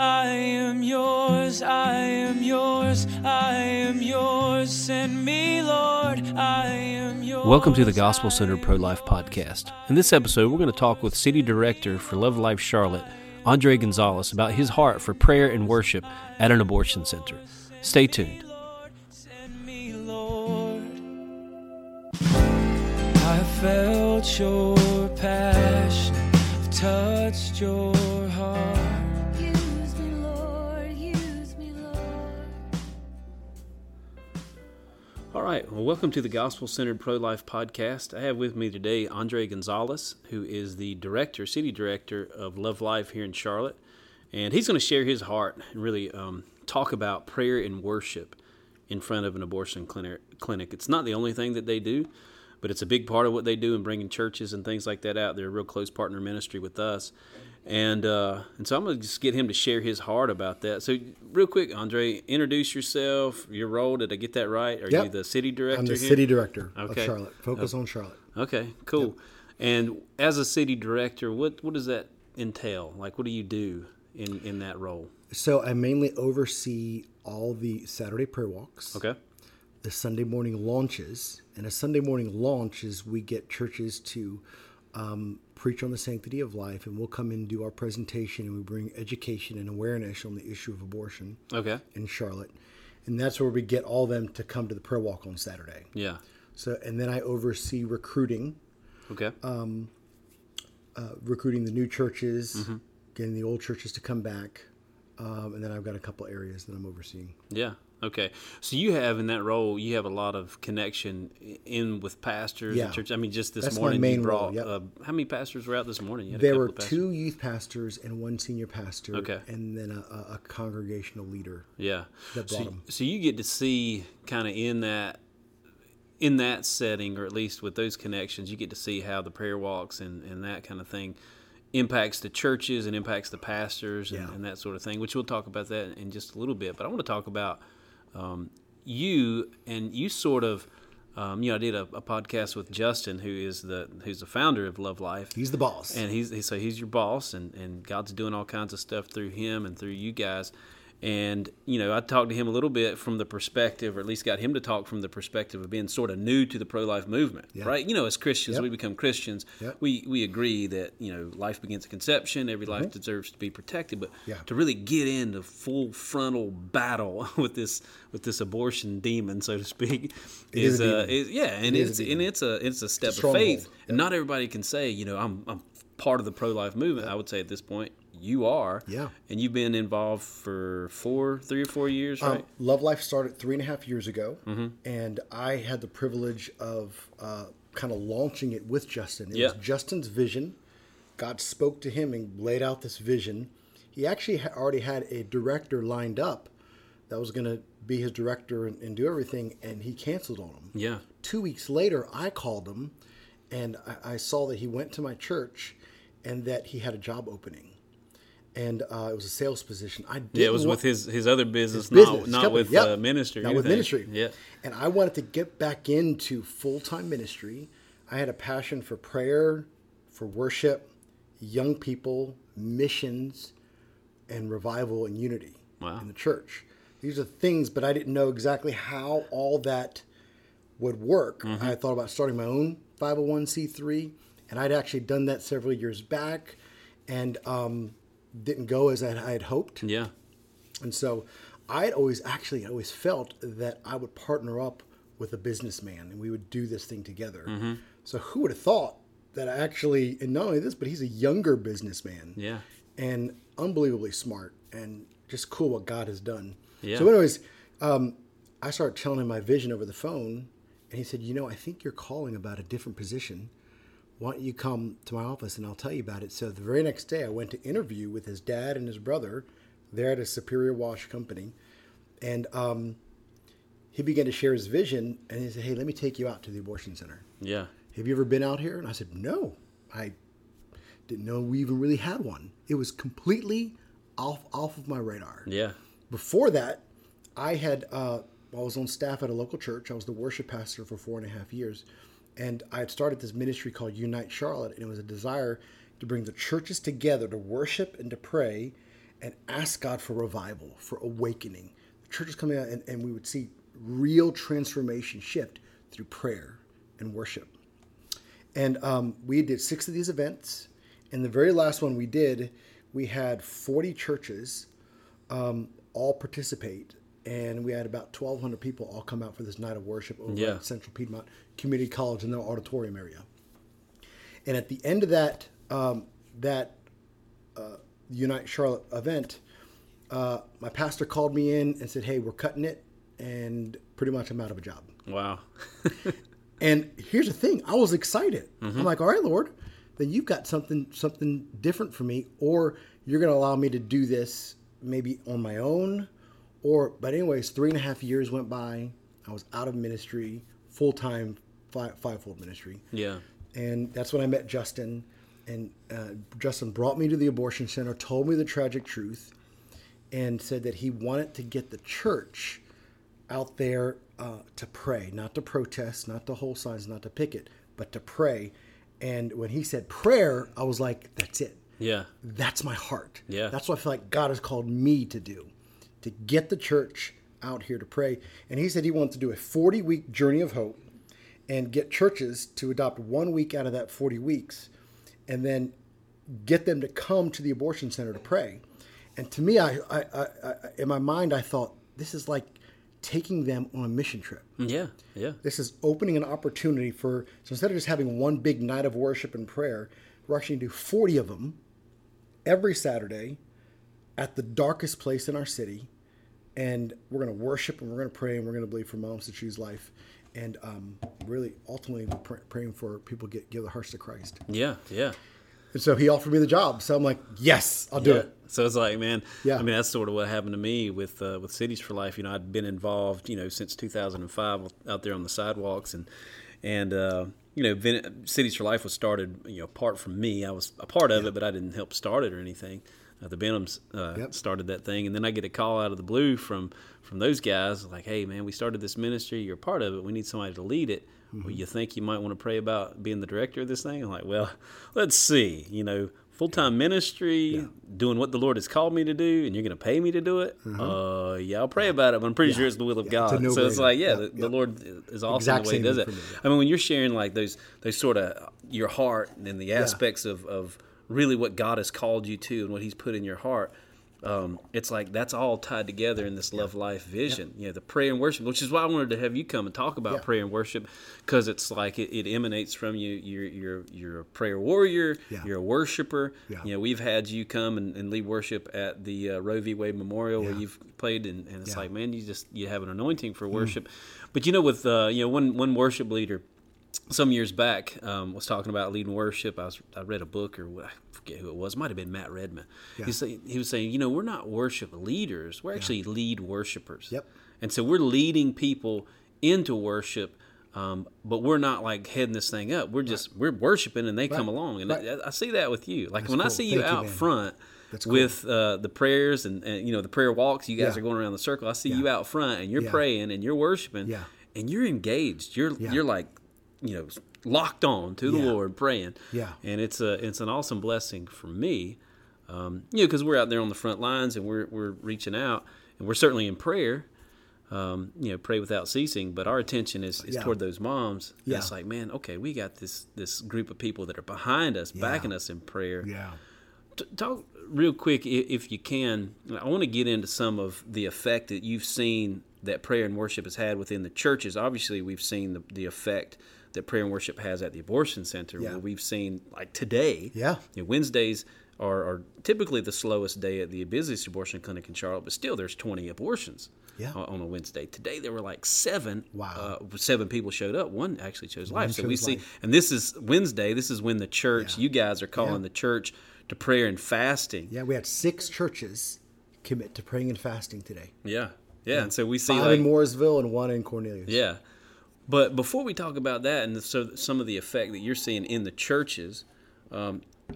I am yours, I am yours, I am yours, send me, Lord, I am yours. Welcome to the Gospel-Centered Pro-Life Podcast. In this episode, we're going to talk with City Director for Love Life Charlotte, Andre Gonzalez, about his heart for prayer and worship at an abortion center. Stay tuned. Send me, Lord, I felt your passion, touched your heart. All right, well, welcome to the Gospel-Centered Pro-Life Podcast. I have with me today Andre Gonzalez, who is the director, city director of Love Life here in Charlotte, and he's going to share his heart and really talk about prayer and worship in front of an abortion clinic. It's not the only thing that they do, but it's a big part of what they do in bringing churches and things like that out. They're a real close partner ministry with us, and so I'm going to just get him to share his heart about that. So real quick, Andre, introduce yourself, your role. Did I get that right? Are you the city director? I'm the city director of Charlotte. Focus on Charlotte. Okay, cool. Yep. And as a city director, what does that entail? Like, what do you do in that role? So I mainly oversee all the Saturday prayer walks. Okay. The Sunday morning launches, and a Sunday morning launch is we get churches to preach on the sanctity of life, and we'll come in and do our presentation, and we bring education and awareness on the issue of abortion in Charlotte, and that's where we get all of them to come to the prayer walk on Saturday. Yeah. So, and then I oversee recruiting, recruiting the new churches, getting the old churches to come back, and then I've got a couple areas that I'm overseeing. Yeah. Okay, so you have in that role, you have a lot of connection in with pastors and church. I mean, just this morning you brought how many pastors were out this morning? There were two youth pastors and one senior pastor, and then a congregational leader. Yeah, that brought them. So you get to see kind of in that setting, or at least with those connections, you get to see how the prayer walks and that kind of thing impacts the churches and impacts the pastors and that sort of thing. Which we'll talk about that in just a little bit, but I want to talk about. You sort of, I did a podcast with Justin, who's the founder of Love Life. He's the boss, and he's your boss, and God's doing all kinds of stuff through him and through you guys. And I talked to him a little bit from the perspective, or at least got him to talk from the perspective of being sort of new to the pro-life movement, right? As Christians, we become Christians. Yep. We agree that life begins at conception. Every life deserves to be protected, but to really get into full frontal battle with this abortion demon, so to speak, it's a step of faith. Yep. And not everybody can say I'm part of the pro-life movement. Yep. I would say at this point. You are, and you've been involved for three or four years, right? Love Life started 3.5 years ago, and I had the privilege of kind of launching it with Justin. It was Justin's vision. God spoke to him and laid out this vision. He actually already had a director lined up that was going to be his director and do everything, and he canceled on him. Yeah. 2 weeks later, I called him, and I saw that he went to my church and that he had a job opening. And it was a sales position. It was with his other business not with ministry. Not with ministry. Yeah. And I wanted to get back into full-time ministry. I had a passion for prayer, for worship, young people, missions, and revival and unity in the church. These are things, but I didn't know exactly how all that would work. Mm-hmm. I thought about starting my own 501c3, and I'd actually done that several years back. And... didn't go as I had hoped. Yeah. And so I always felt that I would partner up with a businessman and we would do this thing together. Mm-hmm. So who would have thought that and not only this, but he's a younger businessman. Yeah. And unbelievably smart and just cool what God has done. Yeah. So anyways, I started telling him my vision over the phone and he said, I think you're calling about a different position. Why don't you come to my office and I'll tell you about it. So the very next day I went to interview with his dad and his brother there at a Superior Wash company. And he began to share his vision and he said, hey, let me take you out to the abortion center. Yeah. Have you ever been out here? And I said, no, I didn't know we even really had one. It was completely off of my radar. Yeah. Before that, I was on staff at a local church. I was the worship pastor for 4.5 years. And I had started this ministry called Unite Charlotte, and it was a desire to bring the churches together to worship and to pray and ask God for revival, for awakening. The church is coming out, and we would see real transformation shift through prayer and worship. And we did 6 of these events. And the very last one we did, we had 40 churches all participate. And we had about 1,200 people all come out for this night of worship over at Central Piedmont Community College in their auditorium area. And at the end of that Unite Charlotte event, my pastor called me in and said, "Hey, we're cutting it," and pretty much I'm out of a job. Wow. And here's the thing. I was excited. Mm-hmm. I'm like, all right, Lord, then you've got something different for me, or you're going to allow me to do this maybe on my own. But anyways, 3.5 years went by. I was out of ministry, full-time, fivefold ministry. Yeah. And that's when I met Justin. And Justin brought me to the abortion center, told me the tragic truth, and said that he wanted to get the church out there to pray, not to protest, not to hold signs, not to picket, but to pray. And when he said prayer, I was like, that's it. Yeah. That's my heart. Yeah. That's what I feel like God has called me to do, to get the church out here to pray. And he said he wanted to do a 40-week journey of hope and get churches to adopt 1 week out of that 40 weeks and then get them to come to the abortion center to pray. And to me, I in my mind, I thought, this is like taking them on a mission trip. Yeah, yeah. This is opening an opportunity so instead of just having one big night of worship and prayer, we're actually going to do 40 of them every Saturday at the darkest place in our city. And we're going to worship, and we're going to pray, and we're going to believe for moms to choose life. And really, ultimately, praying for people to give their hearts to Christ. Yeah, yeah. And so he offered me the job. So I'm like, yes, I'll do it. So it's like, man, I mean, that's sort of what happened to me with Cities for Life. You know, I'd been involved, you know, since 2005 out there on the sidewalks. And you know, Cities for Life was started, you know, apart from me. I was a part of it, but I didn't help start it or anything. The Benhams started that thing, and then I get a call out of the blue from those guys, like, "Hey, man, we started this ministry. You're a part of it. We need somebody to lead it. Mm-hmm. Well, you think you might want to pray about being the director of this thing?" I'm like, "Well, let's see. You know, full-time ministry, doing what the Lord has called me to do, and you're going to pay me to do it? Uh-huh. I'll pray about it, but I'm pretty sure it's the will of God." It's no-brainer. It's like, the Lord is awesome the way He does it. I mean, when you're sharing like those sort of your heart and the aspects of really what God has called you to and what He's put in your heart, it's like that's all tied together in this Love Life vision. You know, the prayer and worship, which is why I wanted to have you come and talk about prayer and worship, because it's like it emanates from you. You're a prayer warrior. You're a worshiper. You know, we've had you come and lead worship at the Roe v. Wade Memorial where you've played, and it's like, man, you have an anointing for worship. But you know, with one worship leader some years back was talking about leading worship. I read a book, or I forget who it was. It might have been Matt Redman. Yeah. He was saying, you know, we're not worship leaders. We're actually lead worshipers. Yep. And so we're leading people into worship, but we're not like heading this thing up. We're just we're worshiping, and they come along. And I see that with you. Like, that's when I see you out front. That's cool. With the prayers and you know, the prayer walks. You guys are going around the circle. I see you out front, and you're praying, and you're worshiping, and you're engaged. You're like, you know, locked on to the Lord, praying. Yeah. And it's an awesome blessing for me, you know, because we're out there on the front lines, and we're reaching out, and we're certainly in prayer, you know, pray without ceasing, but our attention is toward those moms. Yeah. It's like, man, okay, we got this group of people that are behind us, backing us in prayer. Yeah. Talk real quick, if you can, I want to get into some of the effect that you've seen that prayer and worship has had within the churches. Obviously, we've seen the effect that prayer and worship has at the abortion center, where we've seen, like today, you know, Wednesdays are typically the slowest day at the busiest abortion clinic in Charlotte, but still there's 20 abortions on a Wednesday. Today there were like 7. Wow. 7 people showed up. One actually chose life. So we see, and this is Wednesday, this is when the church, you guys are calling the church to prayer and fasting. Yeah, we had 6 churches commit to praying and fasting today. Yeah, yeah, and so we see 5 in Mooresville and 1 in Cornelius. Yeah. But before we talk about that and so some of the effect that you're seeing in the churches,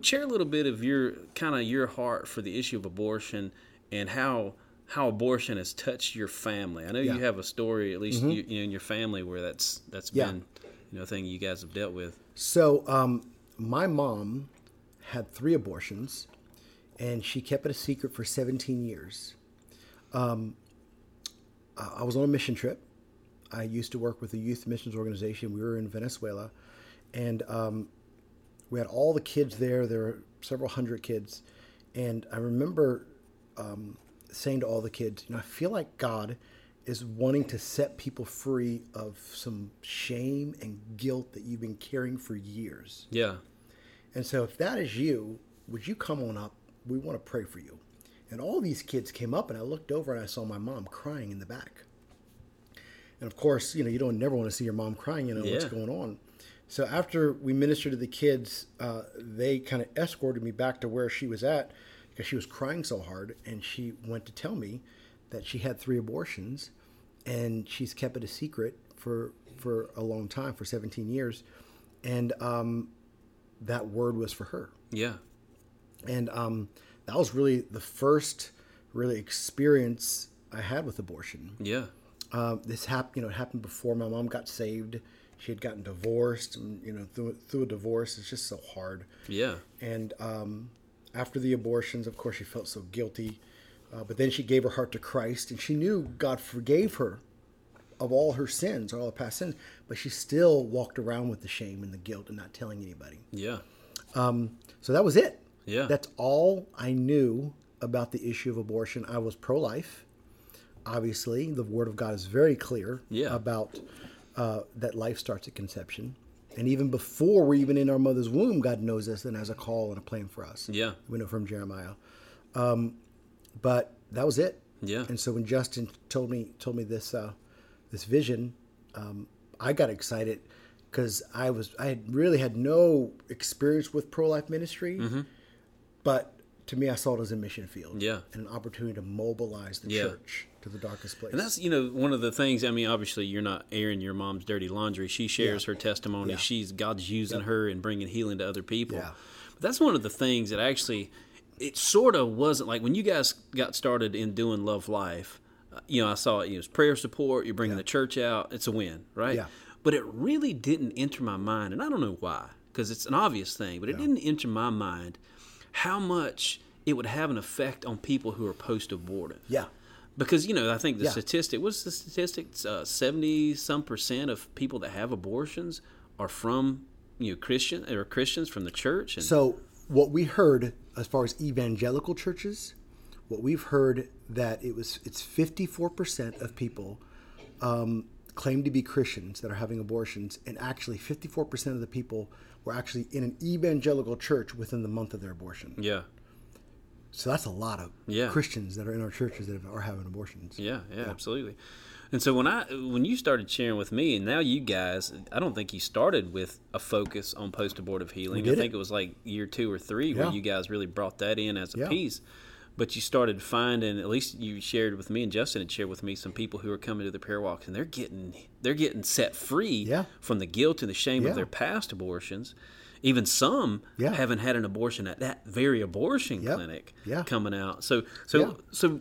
share a little bit of your heart for the issue of abortion and how abortion has touched your family. I know you have a story, at least in your family, where that's been, you know, a thing you guys have dealt with. So my mom had 3 abortions, and she kept it a secret for 17 years. I was on a mission trip. I used to work with a youth missions organization. We were in Venezuela, and we had all the kids there. There were several hundred kids. And I remember saying to all the kids, I feel like God is wanting to set people free of some shame and guilt that you've been carrying for years. Yeah. And so if that is you, would you come on up? We want to pray for you. And all these kids came up, and I looked over and I saw my mom crying in the back. And of course, you don't never want to see your mom crying, what's going on. So after we ministered to the kids, they kind of escorted me back to where she was at because she was crying so hard. And she went to tell me that she had 3 abortions, and she's kept it a secret for a long time, for 17 years. And that word was for her. Yeah. And that was really the first experience I had with abortion. Yeah. This happened, it happened before my mom got saved. She had gotten divorced, and through a divorce, it's just so hard. Yeah. And after the abortions, of course, she felt so guilty. But then she gave her heart to Christ, and she knew God forgave her of all her sins, all the past sins, but she still walked around with the shame and the guilt and not telling anybody. Yeah. So that was it. Yeah. That's all I knew about the issue of abortion. I was pro-life. Obviously, the Word of God is very clear about that life starts at conception. And even before we're even in our mother's womb, God knows us and has a call and a plan for us. Yeah. We know from Jeremiah. But that was it. Yeah. And so when Justin told me this this vision, I got excited because I really had no experience with pro-life ministry, but to me I saw it as a mission field. Yeah. And an opportunity to mobilize the church to the darkest place. And that's one of the things. I mean, obviously you're not airing your mom's dirty laundry. She shares her testimony. Yeah. God's using her and bringing healing to other people. Yeah. But that's one of the things that actually. It sort of wasn't like when you guys got started in doing Love Life, I saw it was prayer support, you're bringing the church out, it's a win, right? Yeah. But it really didn't enter my mind, and I don't know why, because it's an obvious thing, but it didn't enter my mind how much it would have an effect on people who are post-abortive. Yeah. Because, I think the statistic, what's the statistic? 70-some% of people that have abortions are from, Christians from the church. And so what we heard as far as evangelical churches, what we've heard that it's 54% of people claim to be Christians that are having abortions, and actually 54% of the people were actually in an evangelical church within the month of their abortion. Yeah. So that's a lot of Christians that are in our churches that are having abortions. Yeah, absolutely. And so when you started sharing with me, and now you guys, I don't think you started with a focus on post-abortive healing. I think it was like year 2 or 3 where you guys really brought that in as a piece. But you started finding, at least you shared with me, and Justin had shared with me, some people who are coming to the prayer walks, and they're getting set free from the guilt and the shame of their past abortions. Even some haven't had an abortion at that very abortion clinic coming out. So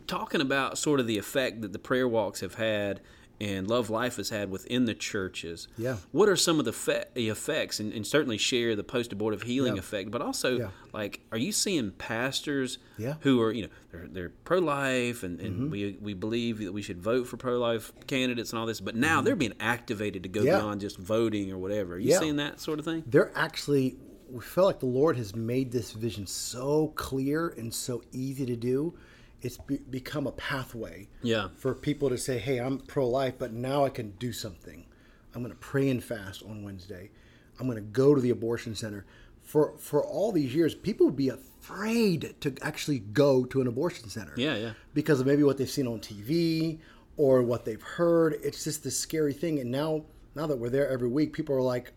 talking about sort of the effect that the prayer walks have had and Love Life has had within the churches, what are some of the effects? And certainly share the post-abortive healing effect, but also, are you seeing pastors who are, they're pro-life and we believe that we should vote for pro-life candidates and all this, but now they're being activated to go beyond just voting or whatever. Are you seeing that sort of thing? They're actually, we feel like the Lord has made this vision so clear and so easy to do. It's become a pathway for people to say, hey, I'm pro-life, but now I can do something. I'm going to pray and fast on Wednesday. I'm going to go to the abortion center. For all these years, people would be afraid to actually go to an abortion center. Yeah. Because of maybe what they've seen on TV or what they've heard. It's just this scary thing. And now that we're there every week, people are like,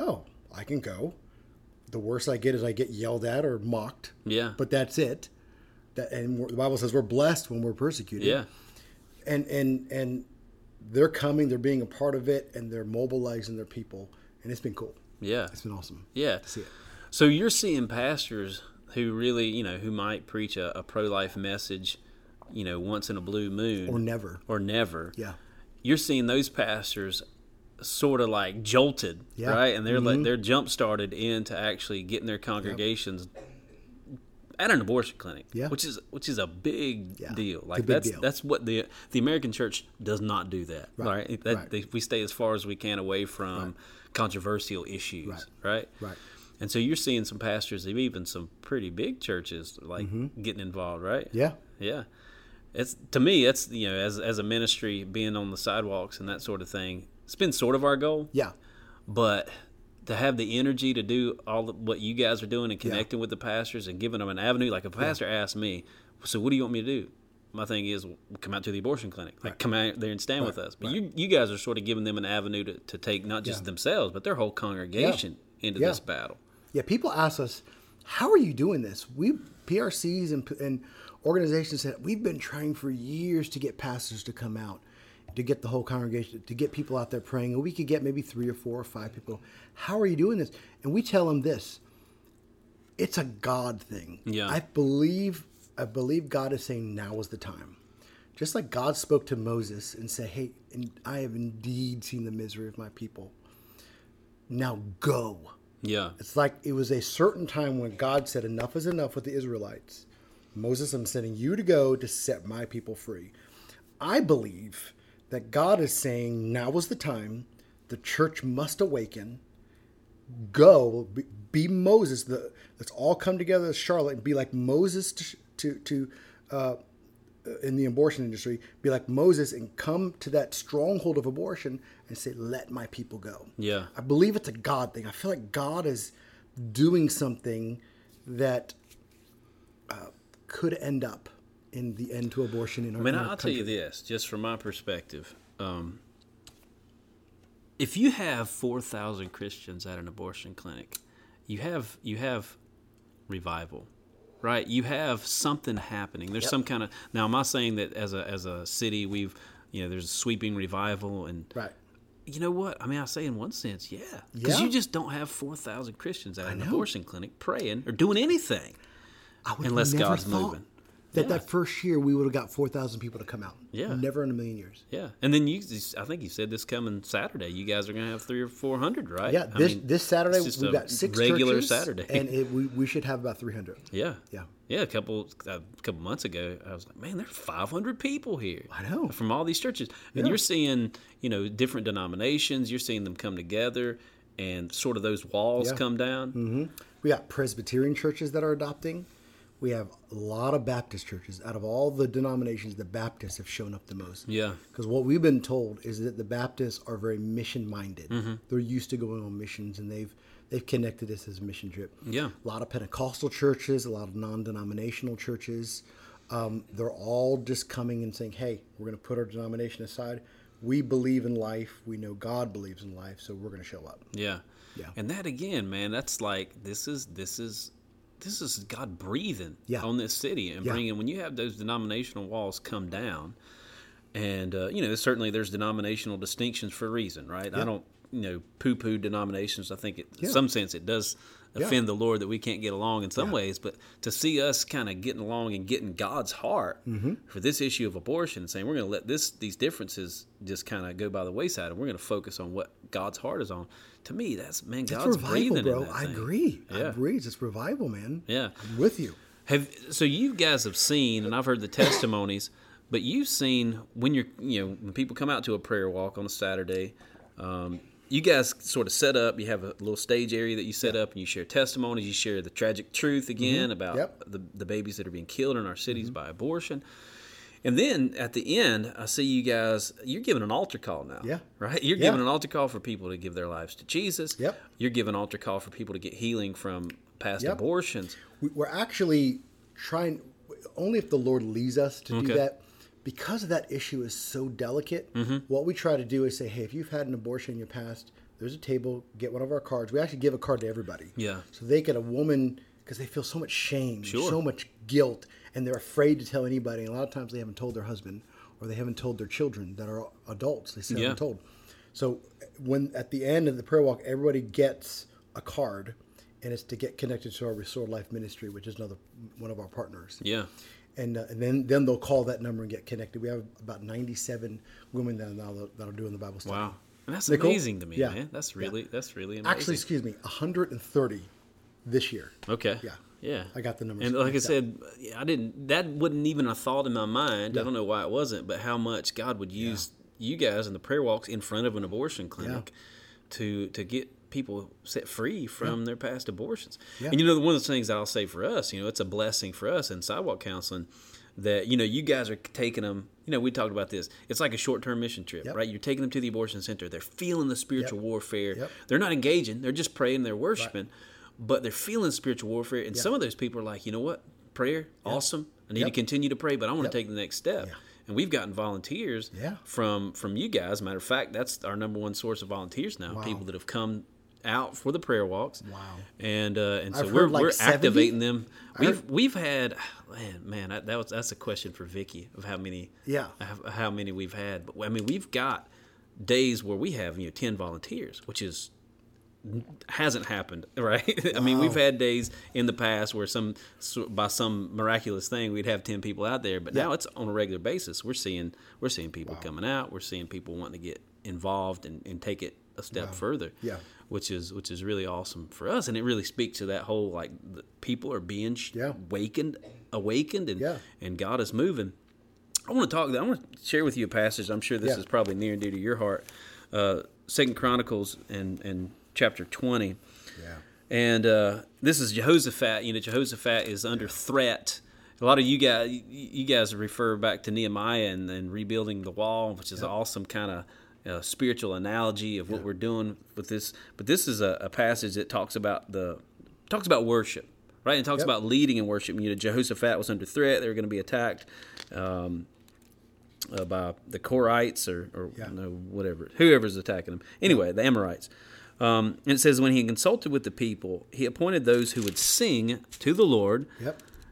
oh, I can go. The worst I get is I get yelled at or mocked. Yeah. But that's it. And the Bible says we're blessed when we're persecuted. Yeah. And they're coming, they're being a part of it, and they're mobilizing their people. And it's been cool. Yeah. It's been awesome. Yeah. To see it. So you're seeing pastors who really, who might preach a pro-life message, once in a blue moon. Or never. Yeah. You're seeing those pastors sort of like jolted, right? And they're jump-started into actually getting their congregations at an abortion clinic, which is a big deal. Like that's what the American church does not do that. Right. We stay as far as we can away from controversial issues. Right. And so you're seeing some pastors of even some pretty big churches like getting involved, right? Yeah. It's, to me, that's, you know, as a ministry, being on the sidewalks and that sort of thing, it's been sort of our goal. Yeah. But to have the energy to do all what you guys are doing and connecting with the pastors and giving them an avenue. Like, a pastor asked me, so what do you want me to do? My thing is, well, come out to the abortion clinic. Like, come out there and stand with us. But you guys are sort of giving them an avenue to take not just themselves, but their whole congregation into this battle. Yeah, people ask us, how are you doing this? We, PRCs and organizations, said we've been trying for years to get pastors to come out, to get the whole congregation, to get people out there praying. And we could get maybe 3 or 4 or 5 people. How are you doing this? And we tell them this. It's a God thing. Yeah. I believe God is saying now is the time. Just like God spoke to Moses and said, hey, I have indeed seen the misery of my people. Now go. Yeah. It's like it was a certain time when God said enough is enough with the Israelites. Moses, I'm sending you to go to set my people free. I believe that God is saying now is the time. The church must awaken. Go. Be Moses. Let's all come together as Charlotte and be like Moses to in the abortion industry. Be like Moses and come to that stronghold of abortion and say, let my people go. Yeah. I believe it's a God thing. I feel like God is doing something that could end up in the end to abortion in our country. I mean, I'll tell you this, just from my perspective. If you have 4,000 Christians at an abortion clinic, you have revival, right? You have something happening. There's some kind of... Now, I'm not saying that as a city, we've... You know, there's a sweeping revival and... Right. You know what? I mean, I say in one sense, because you just don't have 4,000 Christians at an abortion clinic praying or doing anything. Unless God's moving. That first year we would have got 4,000 people to come out. Yeah. Never in a million years. Yeah. And then I think you said this coming Saturday, you guys are going to have 300 or 400, right? Yeah. This Saturday we've got 6 regular churches, Saturday, and we should have about 300. Yeah. Yeah. Yeah. A couple months ago, I was like, man, there's 500 people here. I know, from all these churches, and you're seeing, you know, different denominations. You're seeing them come together, and sort of those walls come down. Mm-hmm. We got Presbyterian churches that are adopting. We have a lot of Baptist churches. Out of all the denominations, the Baptists have shown up the most. Yeah. Because what we've been told is that the Baptists are very mission-minded. Mm-hmm. They're used to going on missions, and they've connected this as a mission trip. Yeah. A lot of Pentecostal churches, a lot of non-denominational churches. They're all just coming and saying, hey, we're going to put our denomination aside. We believe in life. We know God believes in life, so we're going to show up. Yeah. Yeah. And that, again, man, that's like, this is God breathing on this city and bringing, when you have those denominational walls come down, and, you know, certainly there's denominational distinctions for a reason, right? Yeah. I don't, you know, poo-poo denominations. I think in some sense it does offend the Lord that we can't get along in some ways, but to see us kind of getting along and getting God's heart for this issue of abortion and saying we're going to let these differences just kind of go by the wayside and we're going to focus on what God's heart is on. To me, that's God's revival, breathing, bro. In that I thing. Agree. Yeah. I agree. It's revival, man. Yeah. I'm with you. So you guys have seen, and I've heard the testimonies, but you've seen when people come out to a prayer walk on a Saturday, you guys sort of set up, you have a little stage area that you set up and you share testimonies, you share the tragic truth again about the babies that are being killed in our cities by abortion. And then at the end, I see you guys, you're giving an altar call now, right? You're giving an altar call for people to give their lives to Jesus. Yep. You're giving an altar call for people to get healing from past abortions. We're actually trying, only if the Lord leads us to do that. Because that issue is so delicate, what we try to do is say, hey, if you've had an abortion in your past, there's a table, get one of our cards. We actually give a card to everybody. Yeah. So they get a woman, because they feel so much shame, so much guilt, and they're afraid to tell anybody. And a lot of times they haven't told their husband, or they haven't told their children that are adults. They still haven't told. So when at the end of the prayer walk, everybody gets a card, and it's to get connected to our Restored Life ministry, which is another one of our partners. Yeah. And then they'll call that number and get connected. We have about 97 women that are doing the Bible study. Wow, and that's amazing to me, man. That's really amazing. Actually, 130 this year. Okay. Yeah. Yeah. I got the numbers. And like I said, I didn't. That wasn't even a thought in my mind. No. I don't know why it wasn't, but how much God would use you guys in the prayer walks in front of an abortion clinic to get people set free from their past abortions. Yeah. And, you know, one of the things I'll say for us, you know, it's a blessing for us in sidewalk counseling that, you know, you guys are taking them, you know, we talked about this. It's like a short-term mission trip, right? You're taking them to the abortion center. They're feeling the spiritual warfare. Yep. They're not engaging. They're just praying. They're worshiping. Right. But they're feeling spiritual warfare. And some of those people are like, you know what? Prayer, awesome. I need to continue to pray, but I want to take the next step. Yeah. And we've gotten volunteers from you guys. Matter of fact, that's our number one source of volunteers now, people that have come out for the prayer walks. Wow. And so we're activating them. We've had, man, that's a question for Vicky of how many we've had. But I mean, we've got days where we have 10 volunteers, which is hasn't happened, right? Wow. I mean, we've had days in the past where by some miraculous thing we'd have 10 people out there, but now it's on a regular basis. We're seeing people coming out. We're seeing people wanting to get involved and take it a step further, which is really awesome for us, and it really speaks to that whole like the people are being awakened, and God is moving. I want to share with you a passage. I'm sure this is probably near and dear to your heart. 2 Chronicles and chapter 20, and this is Jehoshaphat. You know, Jehoshaphat is under threat. A lot of you guys refer back to Nehemiah and rebuilding the wall, which is an awesome kind of spiritual analogy of what we're doing with this. But this is a passage that talks about worship, right? And talks about leading in worship. You know, Jehoshaphat was under threat; they were going to be attacked by the Korites or whatever, whoever's attacking them. Anyway, the Amorites. And it says, when he consulted with the people, he appointed those who would sing to the Lord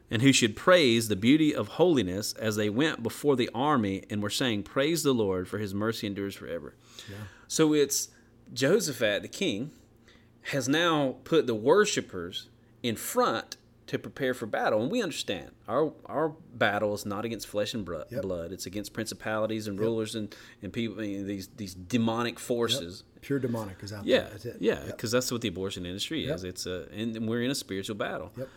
and who should praise the beauty of holiness as they went before the army and were saying, praise the Lord, for his mercy endures forever. Yeah. So it's Jehoshaphat, the king, has now put the worshipers in front to prepare for battle. And we understand our battle is not against flesh and blood. It's against principalities and rulers and people, these demonic forces. Yep. Pure demonic is out there. That's it. Yeah, because that's what the abortion industry is. It's and we're in a spiritual battle. Yep.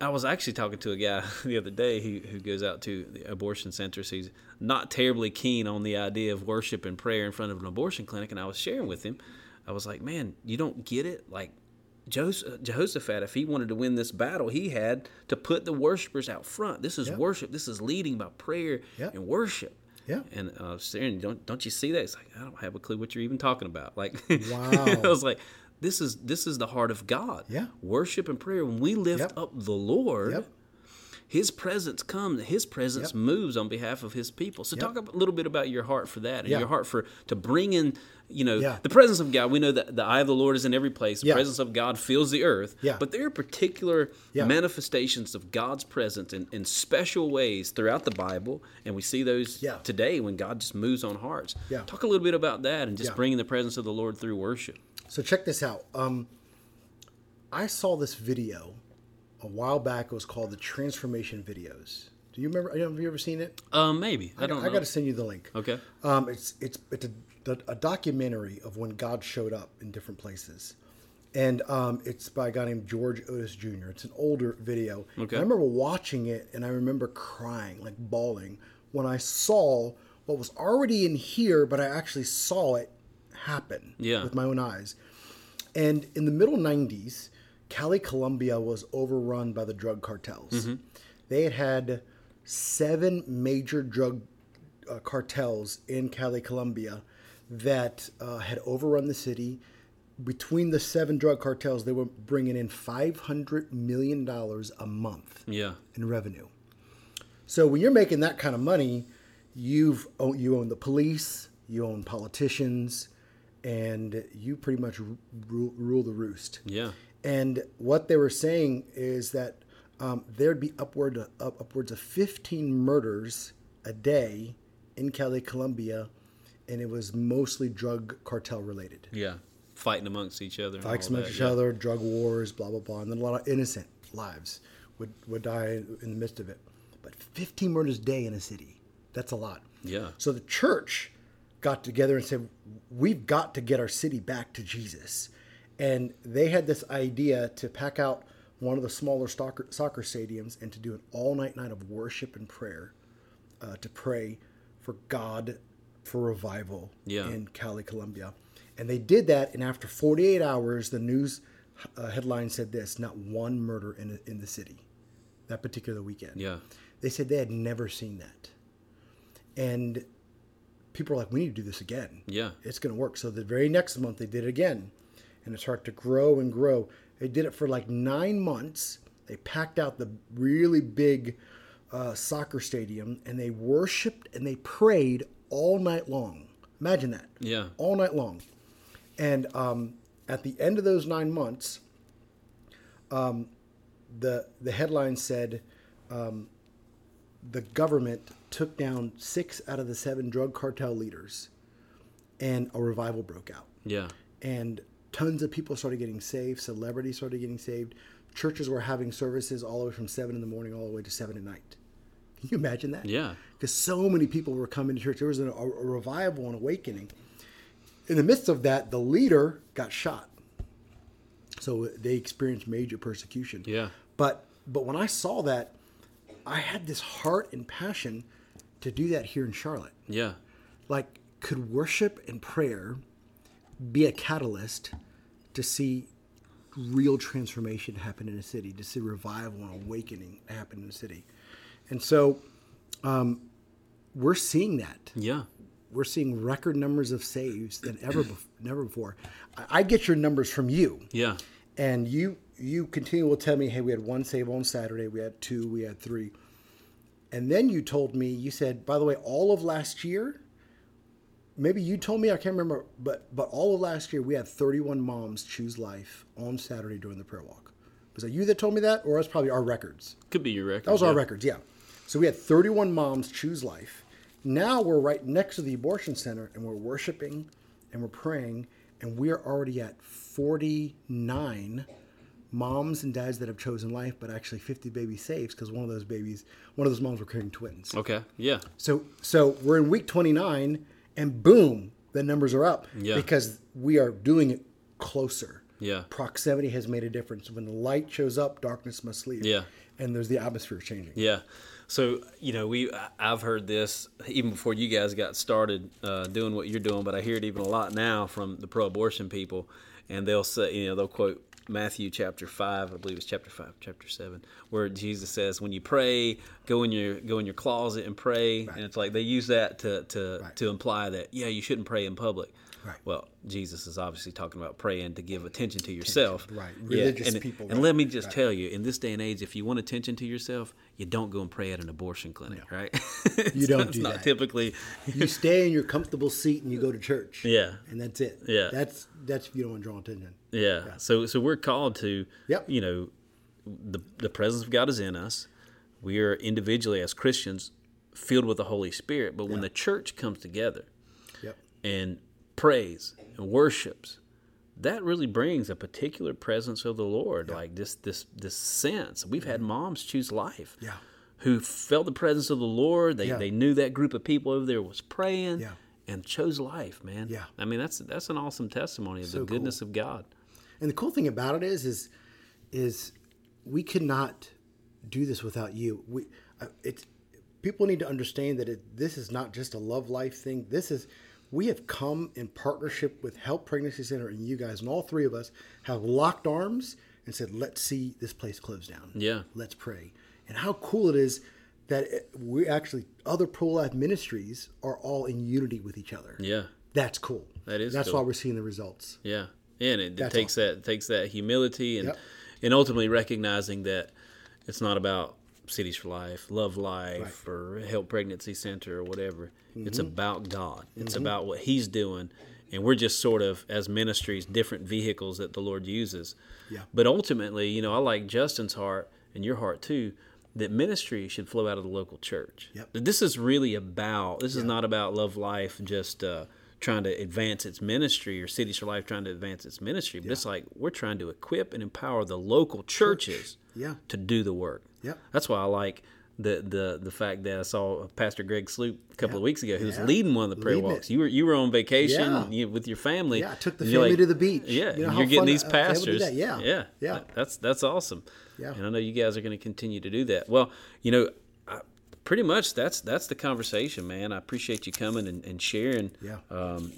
I was actually talking to a guy the other day who goes out to the abortion centers. He's not terribly keen on the idea of worship and prayer in front of an abortion clinic, and I was sharing with him. I was like, man, you don't get it? Like, Jehoshaphat, if he wanted to win this battle, he had to put the worshipers out front. This is worship. This is leading by prayer and worship. Yeah. And I was saying, don't you see that? It's like, I don't have a clue what you're even talking about. Like, wow. I was like, this is the heart of God. Yeah. Worship and prayer. When we lift up the Lord, his presence comes. His presence moves on behalf of his people. So talk a little bit about your heart for that and your heart to bring in, the presence of God. We know that the eye of the Lord is in every place. The presence of God fills the earth. Yeah. But there are particular manifestations of God's presence in special ways throughout the Bible. And we see those today when God just moves on hearts. Yeah. Talk a little bit about that and just bringing the presence of the Lord through worship. So check this out. I saw this video a while back. It was called The Transformation Videos. Do you remember? Have you ever seen it? Maybe. I don't know. I got to send you the link. Okay. It's a documentary of when God showed up in different places. And it's by a guy named George Otis Jr. It's an older video. Okay. And I remember watching it, and I remember crying, like bawling, when I saw what was already in here, but I actually saw it happen with my own eyes. And in the middle 90s, Cali, Colombia was overrun by the drug cartels. Mm-hmm. They had 7 major drug cartels in Cali, Colombia that had overrun the city. Between the 7 drug cartels, they were bringing in $500 million a month in revenue. So when you're making that kind of money, you own the police, you own politicians, and you pretty much rule the roost. Yeah. And what they were saying is that there'd be upwards of 15 murders a day in Cali, Colombia, and it was mostly drug cartel related. Yeah, fighting amongst each other. Fights amongst each other, drug wars, blah, blah, blah. And then a lot of innocent lives would die in the midst of it. But 15 murders a day in a city, that's a lot. Yeah. So the church got together and said, we've got to get our city back to Jesus. And they had this idea to pack out one of the smaller soccer stadiums, and to do an all-night night of worship and prayer, to pray for God for revival in Cali, Colombia. And they did that, and after 48 hours, the news headline said this: not one murder in the city that particular weekend. Yeah. They said they had never seen that. And people are like, we need to do this again. Yeah. It's going to work. So the very next month, they did it again. And it started to grow and grow. They did it for like 9 months. They packed out the really big soccer stadium, and they worshiped and they prayed all night long. Imagine that. Yeah. All night long. And at the end of those 9 months, the headline said, the government took down 6 out of the 7 drug cartel leaders, and a revival broke out. Yeah. And tons of people started getting saved. Celebrities started getting saved. Churches were having services all the way from 7 in the morning all the way to 7 at night. Can you imagine that? Yeah. Because so many people were coming to church. There was a revival and awakening. In the midst of that, the leader got shot. So they experienced major persecution. Yeah. But when I saw that, I had this heart and passion to do that here in Charlotte. Yeah. Like, could worship and prayer be a catalyst to see real transformation happen in a city, to see revival and awakening happen in a city? And so we're seeing that. Yeah. We're seeing record numbers of saves than ever before. I get your numbers from you. Yeah. And you continue to tell me, hey, we had 1 save on Saturday, we had 2, we had 3. And then you told me, you said, by the way, all of last year, maybe you told me, I can't remember, but all of last year, we had 31 moms choose life on Saturday during the prayer walk. Was that you that told me that? Or that's probably our records. Could be your records. That was our records, yeah. So we had 31 moms choose life. Now we're right next to the abortion center, and we're worshiping, and we're praying, and we're already at 49 moms and dads that have chosen life, but actually 50 baby saves, because one of those moms were carrying twins. Okay, yeah. So we're in week 29, and boom, the numbers are up, because we are doing it closer. Yeah. Proximity has made a difference. When the light shows up, darkness must leave. Yeah. And there's the atmosphere changing. Yeah. So, you know, I've heard this even before you guys got started doing what you're doing, but I hear it even a lot now from the pro-abortion people, and they'll say, you know, they'll quote Matthew chapter 5, I believe it's chapter 5, chapter 7, where Jesus says, when you pray, go in your closet and pray. Right. And it's like they use that to imply that, yeah, you shouldn't pray in public. Right. Well, Jesus is obviously talking about praying to give attention to yourself. Right. Religious people. And let me just tell you, in this day and age, if you want attention to yourself, you don't go and pray at an abortion clinic, right? You don't do that. It's not typically. You stay in your comfortable seat and you go to church. Yeah. And that's it. Yeah. That's if you don't want to draw attention. Yeah. Yeah. So we're called to, you know, the presence of God is in us. We are individually as Christians filled with the Holy Spirit. But when the church comes together and praise and worships, that really brings a particular presence of the Lord, like this sense. We've had moms choose life who felt the presence of the Lord. They knew that group of people over there was praying and chose life, man. Yeah. I mean, that's an awesome testimony of the goodness of God. And the cool thing about it is we could not do this without you. People need to understand that this is not just a Love Life thing. We have come in partnership with Help Pregnancy Center, and you guys, and all three of us have locked arms and said, let's see this place close down. Yeah. Let's pray. And how cool it is that other pro-life ministries are all in unity with each other. Yeah. That's cool. That's cool. Why we're seeing the results. Yeah. And it takes awesome. That takes that humility and ultimately recognizing that it's not about Cities for Life, Love Life, or Help Pregnancy Center, or whatever. Mm-hmm. It's about God. It's about what He's doing. And we're just sort of, as ministries, different vehicles that the Lord uses. Yeah. But ultimately, you know, I like Justin's heart and your heart too, that ministry should flow out of the local church. Yep. This is really about, this is not about Love Life just trying to advance its ministry, or Cities for Life trying to advance its ministry. But it's like we're trying to equip and empower the local churches to do the work. Yep. That's why I like the fact that I saw Pastor Greg Sloop a couple of weeks ago, who's leading one of the prayer walks. You were on vacation with your family. Yeah, I took the family to the beach. Yeah, you know, you're getting these pastors. Yeah. That's awesome. Yeah, and I know you guys are going to continue to do that. Well, you know, pretty much that's the conversation, man. I appreciate you coming and sharing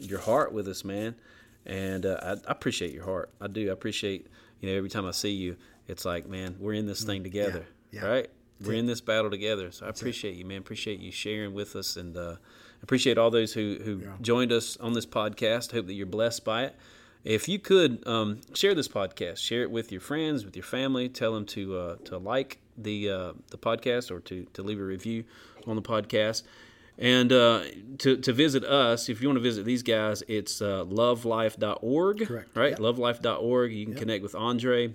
your heart with us, man. And I appreciate your heart. I do. I appreciate, you know, every time I see you, it's like, man, we're in this thing together, right? We're in this battle together. So I appreciate you, man. Appreciate you sharing with us, and appreciate all those who joined us on this podcast. Hope that you're blessed by it. If you could share this podcast, share it with your friends, with your family. Tell them to like the podcast, or to leave a review on the podcast. And to visit us, if you want to visit these guys, it's lovelife.org, correct. Right? Yep. Lovelife.org. You can connect with Andre.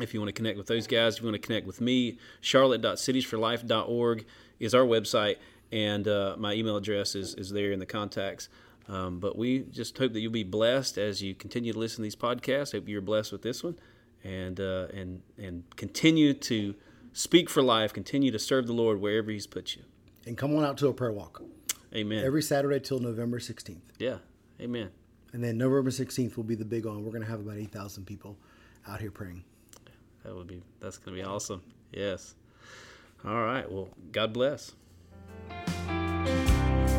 If you want to connect with those guys, if you want to connect with me, charlotte.citiesforlife.org is our website, and my email address is there in the contacts. But we just hope that you'll be blessed as you continue to listen to these podcasts. Hope you're blessed with this one, and continue to speak for life, continue to serve the Lord wherever He's put you. And come on out to a prayer walk. Amen. Every Saturday till November 16th. Yeah, amen. And then November 16th will be the big one. We're going to have about 8,000 people out here praying. That's going to be awesome. Yes. All right. Well, God bless.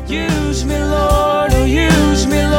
Use me, Lord. Oh, use me, Lord.